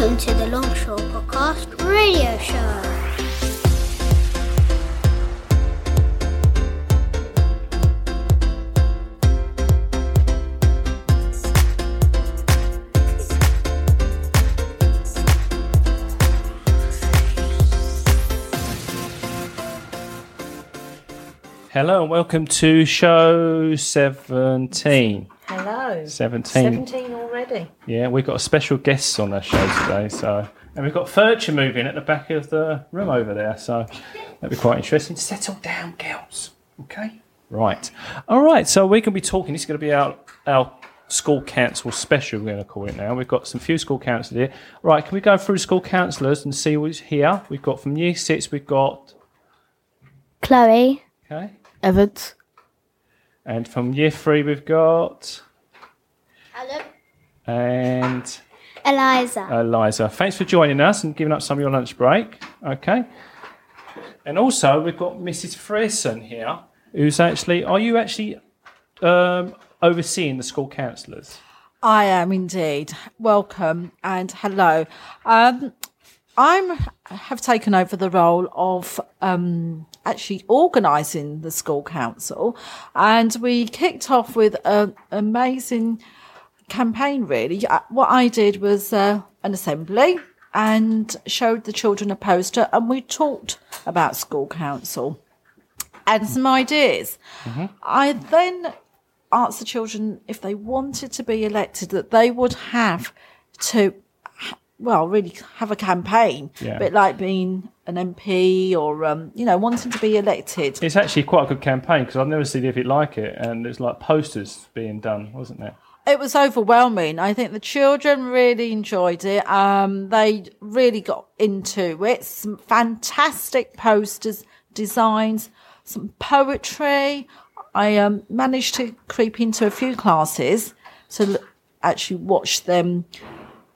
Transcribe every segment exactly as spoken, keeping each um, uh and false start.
Welcome to the Longshaw Podcast radio show. Hello and welcome to show seventeen. Hello. seventeen. seventeen already. Yeah, we've got a special guest on our show today. So, and we've got furniture moving at the back of the room over there. So that'd be quite interesting. Settle down, girls. Okay? Right. All right. So we're going to be talking. This is going to be our, our school council special, we're going to call it now. We've got some few school councillors here. Right. Can we go through school councillors and see who's here? We've got from year six, we've got... Chloe. Okay. Evans. And from year three, we've got... Alan. And... Eliza. Eliza. Thanks for joining us and giving up some of your lunch break. Okay. And also, we've got Missus Frearson here, who's actually... Are you actually um, overseeing the school counsellors? I am indeed. Welcome and hello. Um, I'm have taken over the role of... Um, actually organising the school council, and we kicked off with an amazing campaign really. What I did was uh, an assembly and showed the children a poster, and we talked about school council and some ideas. Mm-hmm. I then asked the children if they wanted to be elected that they would have to well, really have a campaign, yeah. A bit like being an M P or, um, you know, wanting to be elected. It's actually quite a good campaign because I've never seen anything like it, and there's like posters being done, wasn't there? It was overwhelming. I think the children really enjoyed it. Um, they really got into it. Some fantastic posters, designs, some poetry. I um, managed to creep into a few classes to actually watch them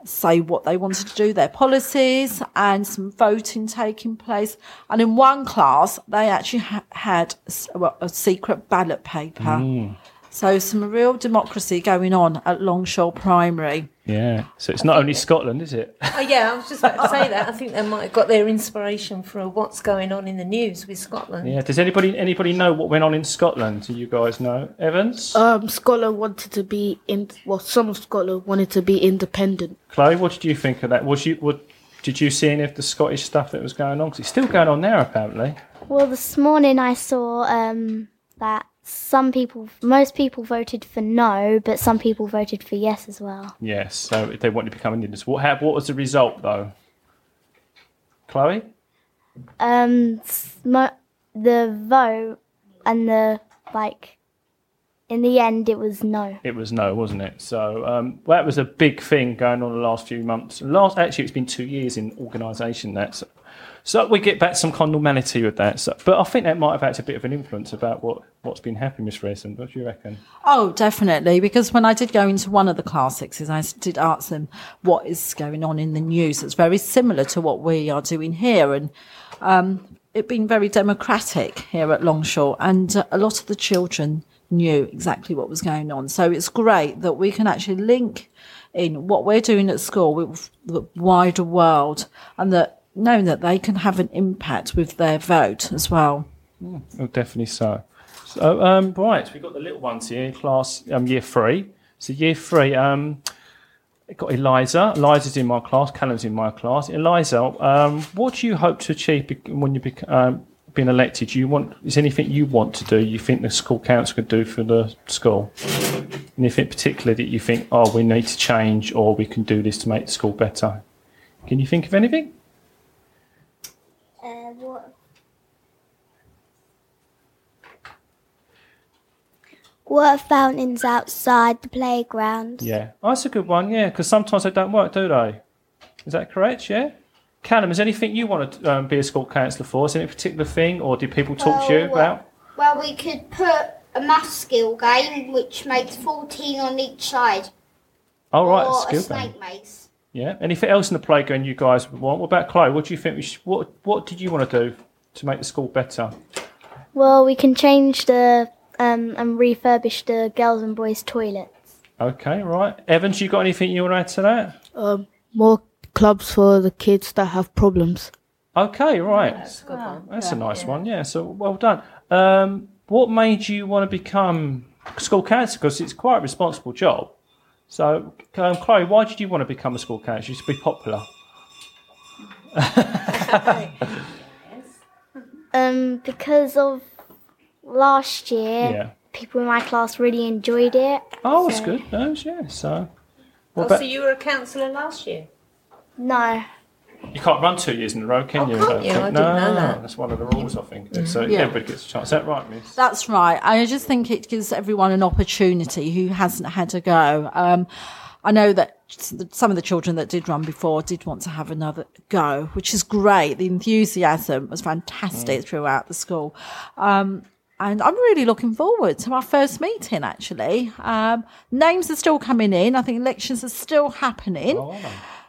say what they wanted to do, their policies, and some voting taking place. And in one class, they actually ha- had a, a secret ballot paper. Mm. So some real democracy going on at Longshaw Primary. Yeah, so it's I not only it, Scotland, is it? Oh, yeah, I was just about to say that. I think they might have got their inspiration from what's going on in the news with Scotland. Yeah, does anybody anybody know what went on in Scotland? Do you guys know? Evans? Um, Scotland wanted to be, in. well, some of Scotland wanted to be independent. Chloe, what did you think of that? Was you what, Did you see any of the Scottish stuff that was going on? Because it's still going on there, apparently. Well, this morning I saw um, that. Some people, most people voted for no, but some people voted for yes as well. Yes, so if they wanted to become independent. What, what was the result, though? Chloe? Um, the vote and the, like, in the end, it was no. It was no, wasn't it? So um, that was a big thing going on the last few months. Last, actually, it's been two years in organisation, that's... So we get back some kind of normality with that. So, but I think that might have had a bit of an influence about what, what's been happening, Miss Frearson. What do you reckon? Oh, definitely, because when I did go into one of the class sixes, I did ask them what is going on in the news. It's very similar to what we are doing here, and um, it's been very democratic here at Longshaw, and uh, a lot of the children knew exactly what was going on. So it's great that we can actually link in what we're doing at school with the wider world, and that knowing that they can have an impact with their vote as well. Mm, oh, definitely so. So, um, right, we've got the little ones here, class um, year three. So year three, um, I've got Eliza. Eliza's in my class. Callum's in my class. Eliza, um, what do you hope to achieve when you've um, been elected? Do you want? Is anything you want to do? You think the school council could do for the school? Anything particular that you think, oh, we need to change, or we can do this to make the school better? Can you think of anything? Water fountains outside the playground. Yeah, oh, that's a good one, yeah, because sometimes they don't work, do they? Is that correct, yeah? Callum, is there anything you want to um, be a school counsellor for? Is there any particular thing, or do people talk well, to you about? Well, we could put a math skill game, which makes fourteen on each side. Oh, right, or a, a snake game. Maze. Yeah, anything else in the playground you guys would want? What about Chloe? What do you think we should, what, what did you want to do to make the school better? Well, we can change the... Um, and refurbish the girls' and boys' toilets. Okay, right. Evans, you got anything you want to add to that? Um, more clubs for the kids that have problems. Okay, right. Yeah, that's a good one. That's yeah, a nice yeah. one, yeah. So, well done. Um, what made you want to become school counsellor? Because it's quite a responsible job. So, um, Chloe, why did you want to become a school counsellor? To be popular. um, because of last year, yeah. people in my class really enjoyed it. Oh, so. That's good. Those, yeah. So, oh, about... so you were a counsellor last year? No. You can't run two years in a row, can oh, you? Can't you? I didn't no, know that. That's one of the rules, I think. Mm-hmm. So yeah. everybody gets a chance. Is that right, Miss? That's right. I just think it gives everyone an opportunity who hasn't had a go. Um, I know that some of the children that did run before did want to have another go, which is great. The enthusiasm was fantastic mm. throughout the school. Um, and I'm really looking forward to my first meeting, actually. Um, names are still coming in. I think elections are still happening. Oh,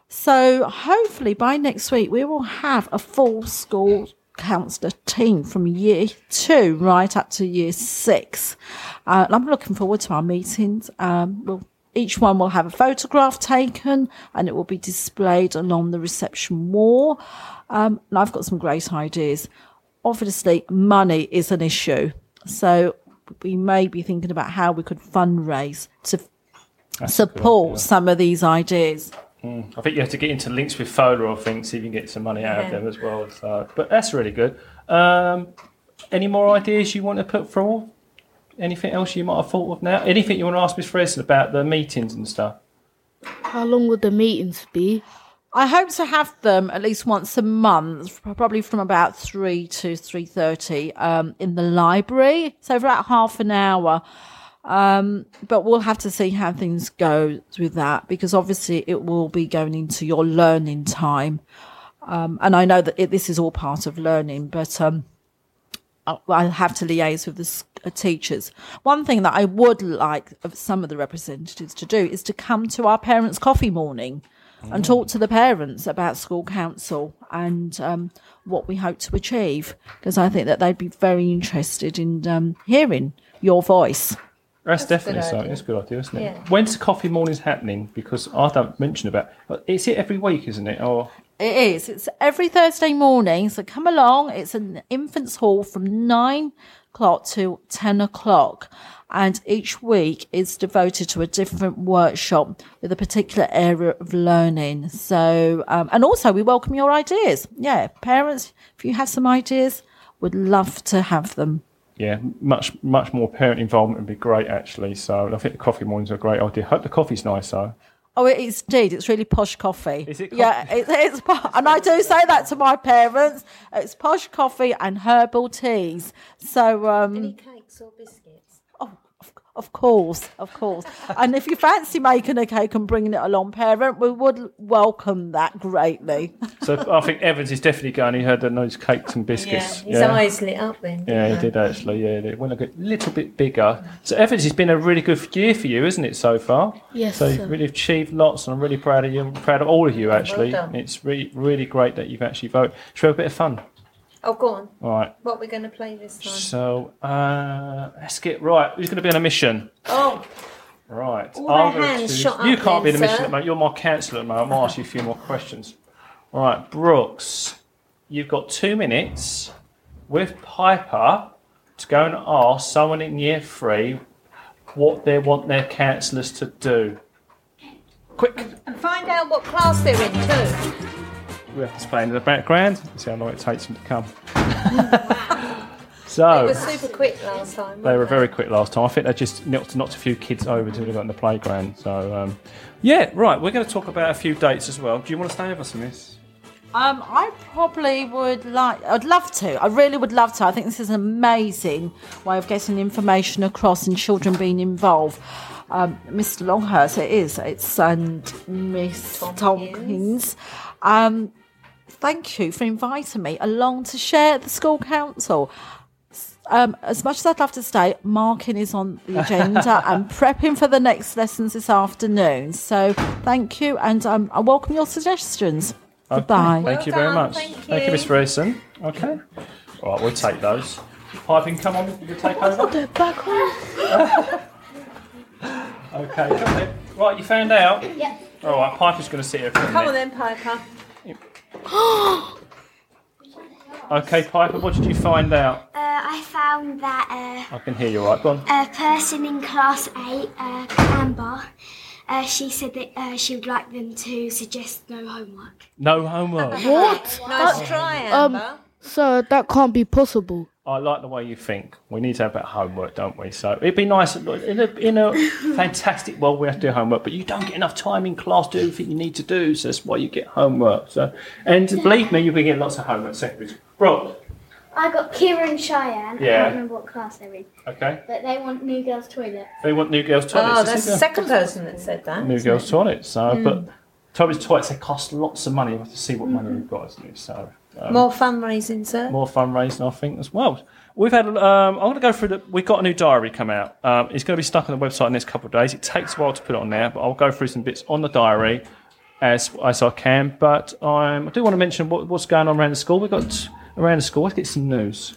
so hopefully by next week we will have a full school counsellor team from year two right up to year six. Uh, and I'm looking forward to our meetings. Um, we'll, each one will have a photograph taken and it will be displayed along the reception wall. Um, and I've got some great ideas. Obviously, money is an issue. So we may be thinking about how we could fundraise to That's support some of these ideas. I think you have to get into links with FOLA, I think, see if you can get some money out yeah. of them as well. So, but that's really good. Um, any more ideas you want to put forward? Anything else you might have thought of now? Anything you want to ask Miss Frearson about the meetings and stuff? How long would the meetings be? I hope to have them at least once a month, probably from about three to three thirty um, in the library. So for about half an hour. Um, but we'll have to see how things go with that, because obviously it will be going into your learning time. Um, and I know that it, this is all part of learning, but um, I'll, I'll have to liaise with the uh, teachers. One thing that I would like some of the representatives to do is to come to our parents' coffee morning mm. and talk to the parents about school council and um, what we hope to achieve, because I think that they'd be very interested in um, hearing your voice. That's, That's definitely something. That's a good idea, isn't it? Yeah. When's coffee mornings happening? Because I don't mention about it. Is it every week, isn't it? Or it is. It's every Thursday morning. So come along. It's an infants' hall from nine o'clock to ten o'clock, and each week is devoted to a different workshop with a particular area of learning. So, um, and also we welcome your ideas. Yeah, parents, if you have some ideas, would love to have them. Yeah, much much more parent involvement would be great, actually. So I think the coffee mornings are a great idea. Hope the coffee's nice, though. Oh, it is indeed. It's really posh coffee. Is it? Co- yeah, it, it's posh. And I do say that to my parents. It's posh coffee and herbal teas. So um, any cakes or biscuits? Oh, of, of course, of course. And if you fancy making a cake and bringing it along, parent, we would welcome that greatly. So I think Evans is definitely going. He heard the those cakes and biscuits. Yeah, his yeah. eyes lit up then. Yeah, he, he did actually. Yeah, it went a little bit bigger. So Evans has been a really good year for you, isn't it, so far? Yes. So you've really achieved lots, and I'm really proud of you. I'm proud of all of you, actually. Well done. It's really, really great that you've actually voted. Should we have a bit of fun? Oh, go on. All right. What are we going to play this time? So uh, let's get right. Who's going to be on a mission? Oh. Right. All our hands shot up. You can't be in a mission at the moment. You're my counsellor at the moment. I'll ask you a few more questions. All right, Brooks, you've got two minutes with Piper to go and ask someone in year three what they want their counsellors to do. Quick. And find out what class they're in too. We have to play in the background. See how long it takes them to come. Wow. So, they were super quick last time. They were they? very quick last time. I think they just knocked, knocked a few kids over until they got in the playground. So, um, yeah, right. We're going to talk about a few dates as well. Do you want to stay with us, Miss? Um, I probably would like, I'd love to. I really would love to. I think this is an amazing way of getting information across and children being involved. Um, Mister Longhurst, it is. It's and Miss Tompkins. Um, thank you for inviting me along to share the school council. Um, as much as I'd love to stay, marking is on the agenda and prepping for the next lessons this afternoon. So thank you, and um, I welcome your suggestions. Okay. Goodbye. Well thank you done. very much. Thank you, thank you Miss Frearson. Okay. All right, we'll take those. Piping, come on, you can take over. Back on. Okay, come on. Right, you found out? Yep. All right, Piper's going to sit here for a minute. Come on then, Piper. Okay, Piper, what did you find out? Uh, I found that... Uh, I can hear you right, go on. A person in Class eight, uh, Amber, uh, she said that uh, she would like them to suggest no homework. No homework? What? Nice that, try, Amber. Um, sir, that can't be possible. I like the way you think. We need to have that homework, don't we? So it'd be nice in a, in a fantastic world we have to do homework, but you don't get enough time in class to do everything you need to do, so that's why you get homework. So, and believe me, you'll be getting lots of homework secondaries. Bro, I got Kira and Cheyenne. Yeah. I don't remember what class they're in. Okay. But they want New Girls' Toilet. They want New Girls' Toilet. Oh, that's the second person that said that. New Girls' Toilet. So, mm. but Toby's toilets, they cost lots of money. You have to see what money we've got, isn't it? So. Um, more fundraising, sir. More fundraising, I think, as well. We've had. Um, I'm going to go through the. We've got a new diary come out. Um, it's going to be stuck on the website in the next couple of days. It takes a while to put it on there, but I'll go through some bits on the diary as as I can. But I'm, I do want to mention what, what's going on around the school. We've got around the school. Let's get some news.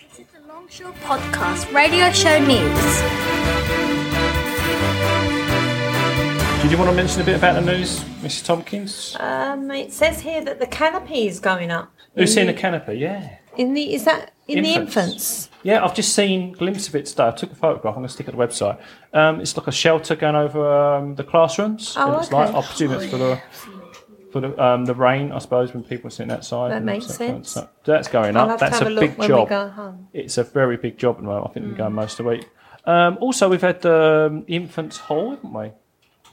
This is the Longshaw Podcast Radio Show News. Did you want to mention a bit about the news? Missus Tompkins? Um, it says here that the canopy is going up. Who's seen the, the canopy? Yeah. In the is that in infants. the infants? Yeah, I've just seen a glimpse of it today. I took a photograph. I'm going to stick it on the website. Um, it's like a shelter going over um, the classrooms. Oh, okay. It's like, I presume it's for the for the, um, the rain. I suppose when people are sitting outside. That makes sense. That. So that's going I'll up. That's a, a big when job. We go home. It's a very big job, and I think mm. we're going most of the week. Um, also, we've had the um, infants' hall, haven't we?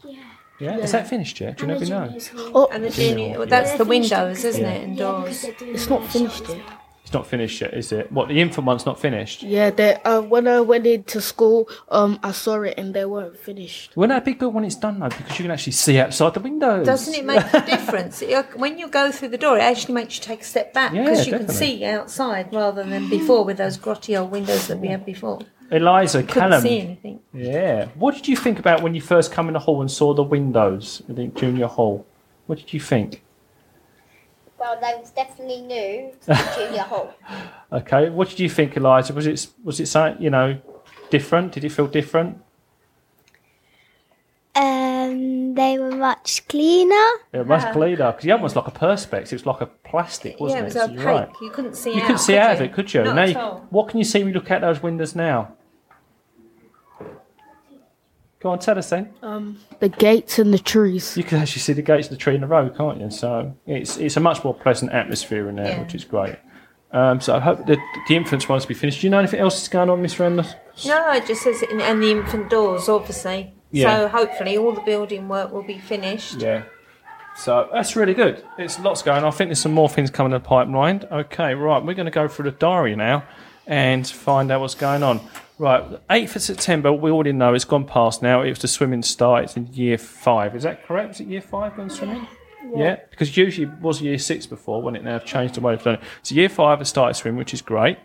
Yeah, yeah, is that finished yet? Do you never know? Oh, and the junior, well, that's yeah. the windows, isn't yeah. it? Indoors. Yeah, it's not finished yet. It's not finished yet, is it? What, the infant one's not finished? Yeah, they, uh, when I went into school, um, I saw it and they weren't finished. Wouldn't that be good when it's done, though? Because you can actually see outside the windows. Doesn't it make a difference? When you go through the door, it actually makes you take a step back because yeah, you definitely. can see outside rather than before with those grotty old windows that we had before. Eliza, Couldn't Callum. see anything. Yeah. What did you think about when you first come in the hall and saw the windows in the junior hall? What did you think? Well, they was definitely new to the junior hall. Okay. What did you think, Eliza? Was it was it something, you know, different? Did it feel different? Um, they were much cleaner. They were much yeah. cleaner because the other one's like a perspex. It was like a plastic, wasn't it? Yeah, it was it? So opaque. Right. You couldn't see. You out, couldn't see could out you? of it, could you? Not now at you, all. What can you see when you look out those windows now? Go on, tell us then. Um, the gates and the trees. You can actually see the gates and the tree in the road, can't you? So it's it's a much more pleasant atmosphere in there, yeah. which is great. Um, so I hope the, the infants wants to be finished. Do you know anything else that's going on, Miss Randless? No, it just says, in, and the infant doors, obviously. Yeah. So hopefully all the building work will be finished. Yeah. So that's really good. It's lots going on. I think there's some more things coming in the pipeline. Okay, right. We're going to go through the diary now and find out what's going on. Right, the eighth of September, we already know it's gone past now. It was the swimming start. It's in year five. Is that correct? Was it year five when swimming? Yeah. yeah. Because usually it was year six before, when it now changed the way they've done it. So year five has started swimming, which is great.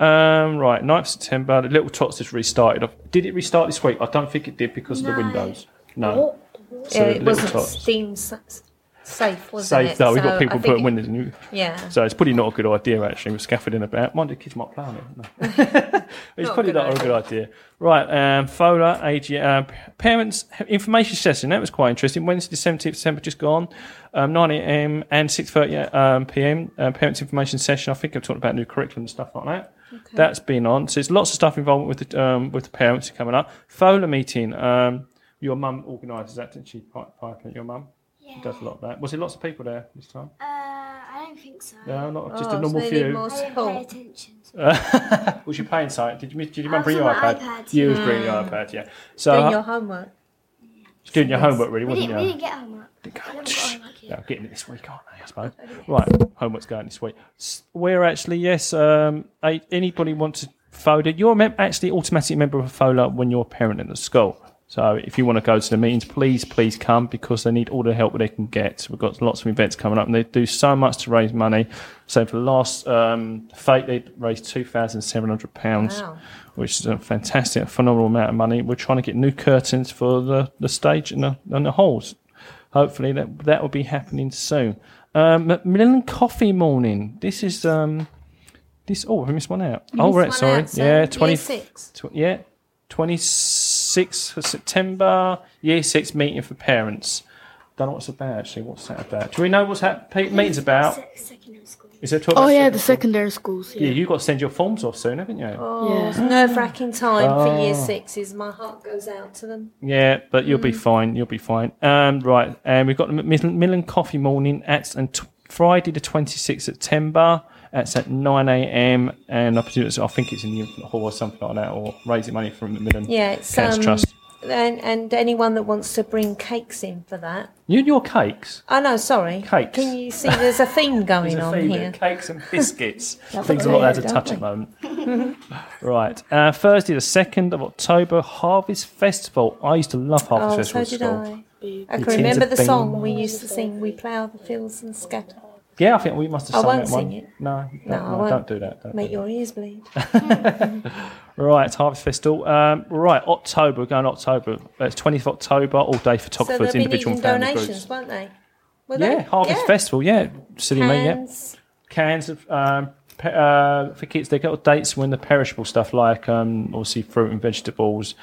Um, right, ninth of September, the Little Tots has restarted. Did it restart this week? I don't think it did because no. of the windows. No. What? So yeah, it wasn't tots. steam safe, wasn't safe, it? Safe, though. So we've got people putting windows in. Yeah. So it's probably not a good idea, actually, with scaffolding about. Mind the kids might play on it. It's probably not a good idea. Right, um, FOLA, age, uh, parents, information session. That was quite interesting. Wednesday, the seventeenth of December, just gone. Um, nine a.m. and six thirty p.m. Um, parents information session. I think I've talked about new curriculum and stuff like that. Okay. That's been on. So there's lots of stuff involved with the um, with the parents coming up. FOLA meeting. Um, your mum organises that, didn't she? Piper, your mum. Yeah. She does a lot of that. Was there lots of people there this time? Uh, I don't think so. No, not oh, just a normal so few. More I didn't pay attention. So. Was you paying sight? Did you did you remember bring your iPad? iPad? You yeah. was bringing your iPad, yeah. So doing your homework. Doing your homework, really, we wasn't you? We didn't get homework. Yeah, getting it this week, aren't they, I suppose? Okay. Right, homework's going this week. We're actually, yes, um, anybody wants to FOLA, you're actually automatically a member of FOLA when you're a parent in the school. So if you want to go to the meetings, please, please come because they need all the help they can get. We've got lots of events coming up and they do so much to raise money. So for the last um, fete, they raised two thousand seven hundred pounds, wow. which is a fantastic, a phenomenal amount of money. We're trying to get new curtains for the, the stage and the, and the halls. Hopefully that that will be happening soon. Um, Macmillan coffee morning. This is um, this. Oh, we missed one out. You oh right, sorry. Out, so yeah, twenty-six. Tw- yeah, twenty-six. sixth of September, Year six meeting for parents. Don't know what's about, actually. What's that about? Do we know what's that meeting's about? Secondary school. Is it talking? Oh, yeah, the secondary schools. Yeah, yeah, you've got to send your forms off soon, haven't you? Oh, yeah. It's nerve-wracking time oh. for Year sixes. My heart goes out to them. Yeah, but you'll mm. be fine. You'll be fine. Um, right, and um, we've got the Macmillan Coffee Morning at and t- Friday the twenty-sixth of September. That's at nine a.m. and I think it's in the hall or something like that, or raising money from Macmillan yeah, it's, Cancer um, Trust. And, and anyone that wants to bring cakes in for that. You and your cakes? Oh, no, sorry. Cakes. Can you see there's a theme going a on theme here? Cakes and biscuits. Things are not allowed to touch at the moment. Right. Uh, Thursday the second of October, Harvest Festival. I used to love Harvest oh, Festival. Oh, so did school. I. I can it remember the song we used to sing, We Plough the Fields and Scatter. Yeah, I think we must have sung it. I won't sing it. No, no, no, I won't. Don't do that. Don't Make do your that. ears bleed. Right, Harvest Festival. Um, right, October, we're going October. It's twentieth of October, all day for Topford's so individual and family donations, groups. Won't they? Will yeah, they? Harvest yeah. Festival, yeah. Silly me, yeah. Cans of, um, pe- uh, for kids, they've got dates when the perishable stuff, like um, obviously fruit and vegetables,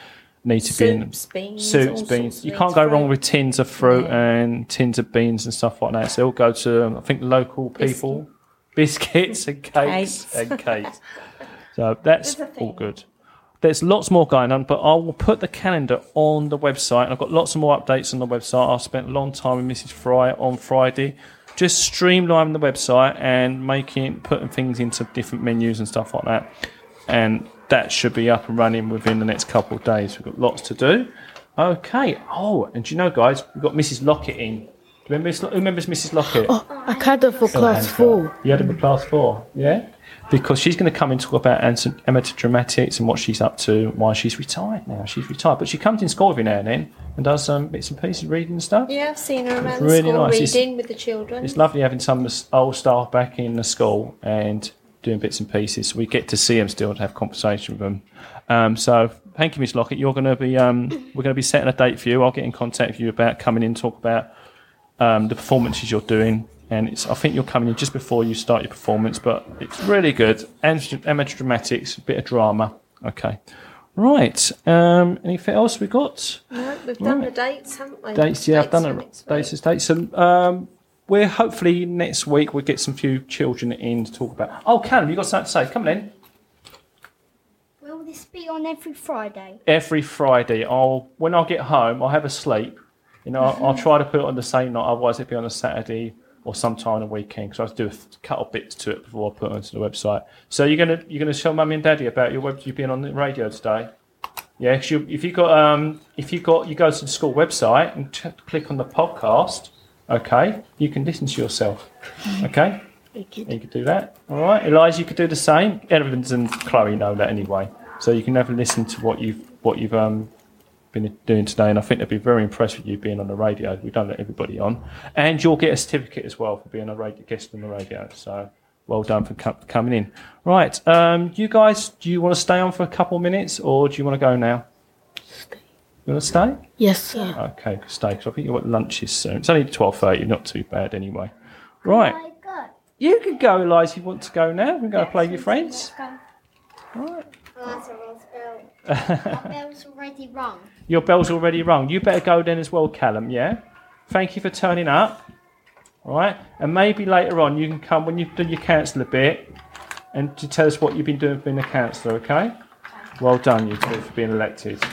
need to Soups, be in beans, soups, beans. You can't go fruit. wrong with tins of fruit yeah. and tins of beans and stuff like that. So they'll go to, um, I think, local people, biscuits and cakes, cakes. and cakes. So that's all good. There's lots more going on, but I will put the calendar on the website. And I've got lots of more updates on the website. I spent a long time with Missus Fry on Friday, just streamlining the website and making putting things into different menus and stuff like that. And that should be up and running within the next couple of days. We've got lots to do. Okay. Oh, and do you know, guys, we've got Missus Lockett in. Do you remember, who remembers Missus Lockett? Oh, I had her for so class four. You had her for class four, yeah? Because she's going to come and talk about amateur dramatics and what she's up to, why she's retired now. She's retired, but she comes in school every now and then and does some bits and pieces, reading and stuff. Yeah, I've seen her around really the school nice. reading it's, with the children. It's lovely having some old staff back in the school and doing bits and pieces, so we get to see them still and have conversation with them. Um, so thank you, Miss Lockett. You're going to be, um, we're going to be setting a date for you. I'll get in contact with you about coming in and talk about um, the performances you're doing. And it's, I think you're coming in just before you start your performance, but it's really good. Amateur dramatics, a bit of drama. Okay. Right. Um, anything else we got? No, we've done right. the dates, haven't we? Dates, yeah, dates I've done it. Dates, dates. And, um, we're hopefully next week we'll get some few children in to talk about. Oh, Callum, you got something to say? Come on in. Will this be on every Friday? Every Friday. I'll when I get home, I'll have a sleep. You know, I'll, I'll try to put it on the same night. Otherwise, it'll be on a Saturday or sometime on a weekend because I have to do a couple bits to it before I put it onto the website. So you're gonna you're gonna tell Mummy and Daddy about your web, you being on the radio today. Yeah, cause you, if you got um if you got you go to the school website and t- click on the podcast. Okay, you can listen to yourself. Okay, you could do that. All right, Eliza, you could do the same. Evans and Chloe know that anyway, so you can have a listen to what you've what you've um been doing today, and I think they'll be very impressed with you being on the radio. We don't let everybody on, and you'll get a certificate as well for being a radio guest on the radio. So well done for co- coming in. Right, um, you guys, do you want to stay on for a couple of minutes, or do you want to go now? You want to stay? Yes, sir. Okay, stay, because I think you're at lunches soon. It's only twelve thirty, not too bad anyway. Right. Can I go? You can go, Eliza, if you want to go now. We can go yes, and play with your friends. Let's go. All right. Oh, that's a bell. My bell's already rung. Your bell's already rung. You better go then as well, Callum, yeah? Thank you for turning up. All right? And maybe later on you can come when you've done your counsellor bit and to tell us what you've been doing for being a counsellor, okay? okay? Well done, you two, for being elected.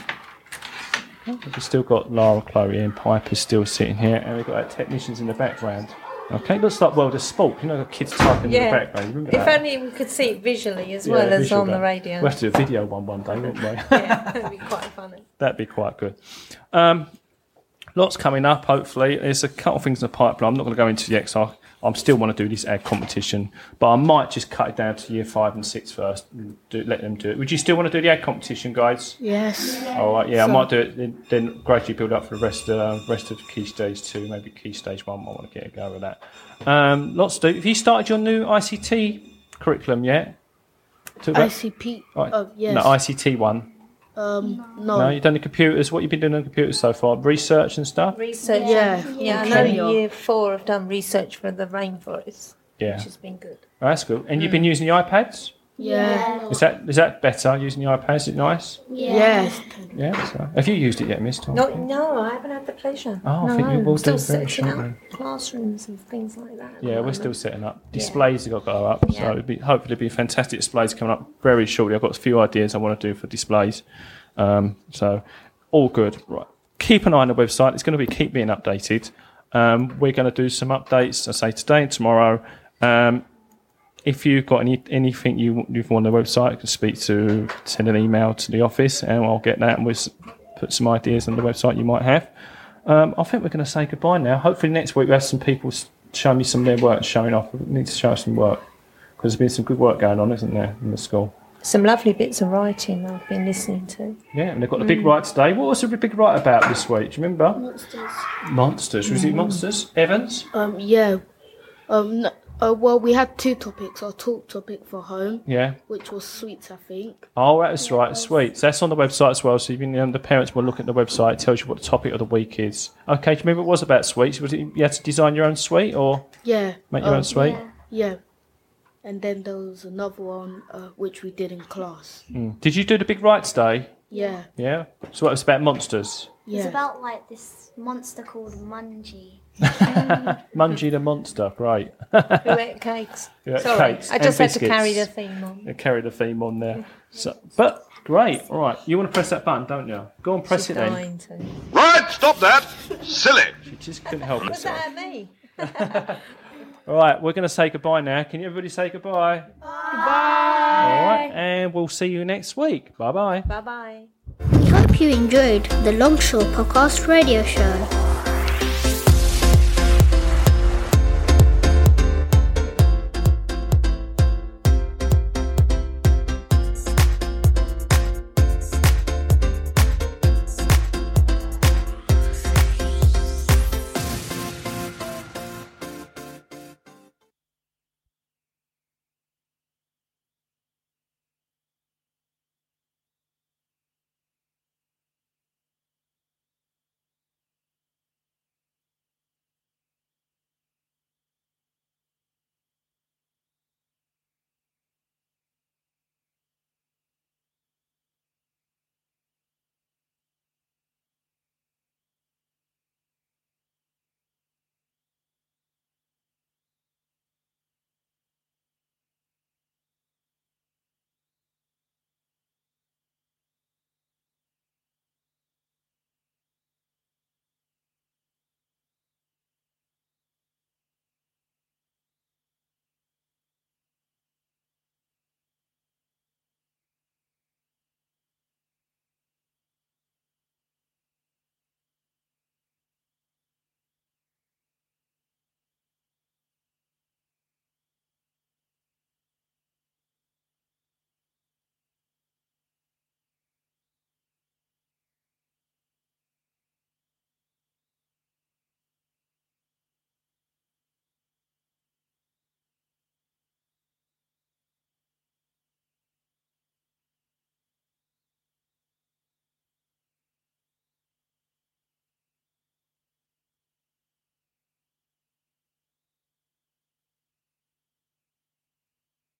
We've still got Lara, Chloe and Piper's still sitting here, and we've got our technicians in the background. Okay, looks like World of Sport. You know, the kids typing yeah. in the background. Remember if that? Only we could see it visually as yeah, well as on band. The radio. We'll have to do a video one one day, won't we? Yeah, that'd be quite funny. That'd be quite good. Um, lots coming up, hopefully. There's a couple of things in the pipeline. I'm not going to go into the X. I I'm still want to do this ad competition, but I might just cut it down to year five and six first and do, let them do it. Would you still want to do the ad competition, guys? Yes. All right, yeah, so, I might do it, then, then gradually build up for the rest of uh, rest of Key Stage two, maybe Key Stage one. I might want to get a go with that. Um, lots to do. Have you started your new I C T curriculum yet? I C P? Right. Oh, yes. No, I C T one. Um, no. No, you've done the computers. What have you been doing on computers so far? Research and stuff? Research. Yeah. Yeah, yeah. yeah. I know in year four I've done research for the rainforest, yeah. which has been good. Oh, that's good. And mm. you've been using the iPads? Yeah. Is that is that better, using the iPad? Is it nice? Yeah. Yes. Yeah. So. Have you used it yet, Miss Tompkins? No, no, I haven't had the pleasure. Oh, no, I think no. you will still do very shortly. Classrooms and things like that. Yeah, we're still setting up. Displays yeah. have got to go up. Yeah. So it'll be, hopefully there'll be fantastic displays coming up very shortly. I've got a few ideas I want to do for displays. Um, so all good. Right. Keep an eye on the website. It's going to be keep being updated. Um, we're going to do some updates, I say, today and tomorrow. Um, If you've got any anything you you want on the website, you can speak to, send an email to the office, and I'll get that, and we'll put some ideas on the website you might have. Um, I think we're going to say goodbye now. Hopefully next week we'll have some people showing me some of their work, showing off. We need to show some work, because there's been some good work going on, isn't there, in the school? Some lovely bits of writing I've been listening to. Yeah, and they've got the big mm. write today. What was the big write about this week? Do you remember? Monsters. Monsters. Was mm. it Monsters? Evans? Um, yeah. Um, no. Uh, well, we had two topics. Our talk topic for home, yeah, which was sweets, I think. Oh, that's yes. right, sweets. That's on the website as well. So even the parents will look at the website. It tells you what the topic of the week is. Okay, do you remember it was about sweets? Was it you had to design your own sweet or yeah, make your um, own sweet? Yeah. yeah. And then there was another one uh, which we did in class. Mm. Did you do the big rights day? Yeah. Yeah. So it was about monsters. Yeah. It's about like this monster called Mungie. Mungie the monster, right? Who ate cakes? Who ate Sorry, cakes I just had biscuits. to carry the theme on. You carry the theme on there. So, but great, all right. You want to press that button, don't you? Go and press She's it then. To. Right, stop that, silly. She just couldn't help herself. Was that me? All right, we're going to say goodbye now. Can everybody say goodbye? Bye. Goodbye. All right, and we'll see you next week. Bye bye. Bye bye. We hope you enjoyed the Longshaw Podcast Radio Show.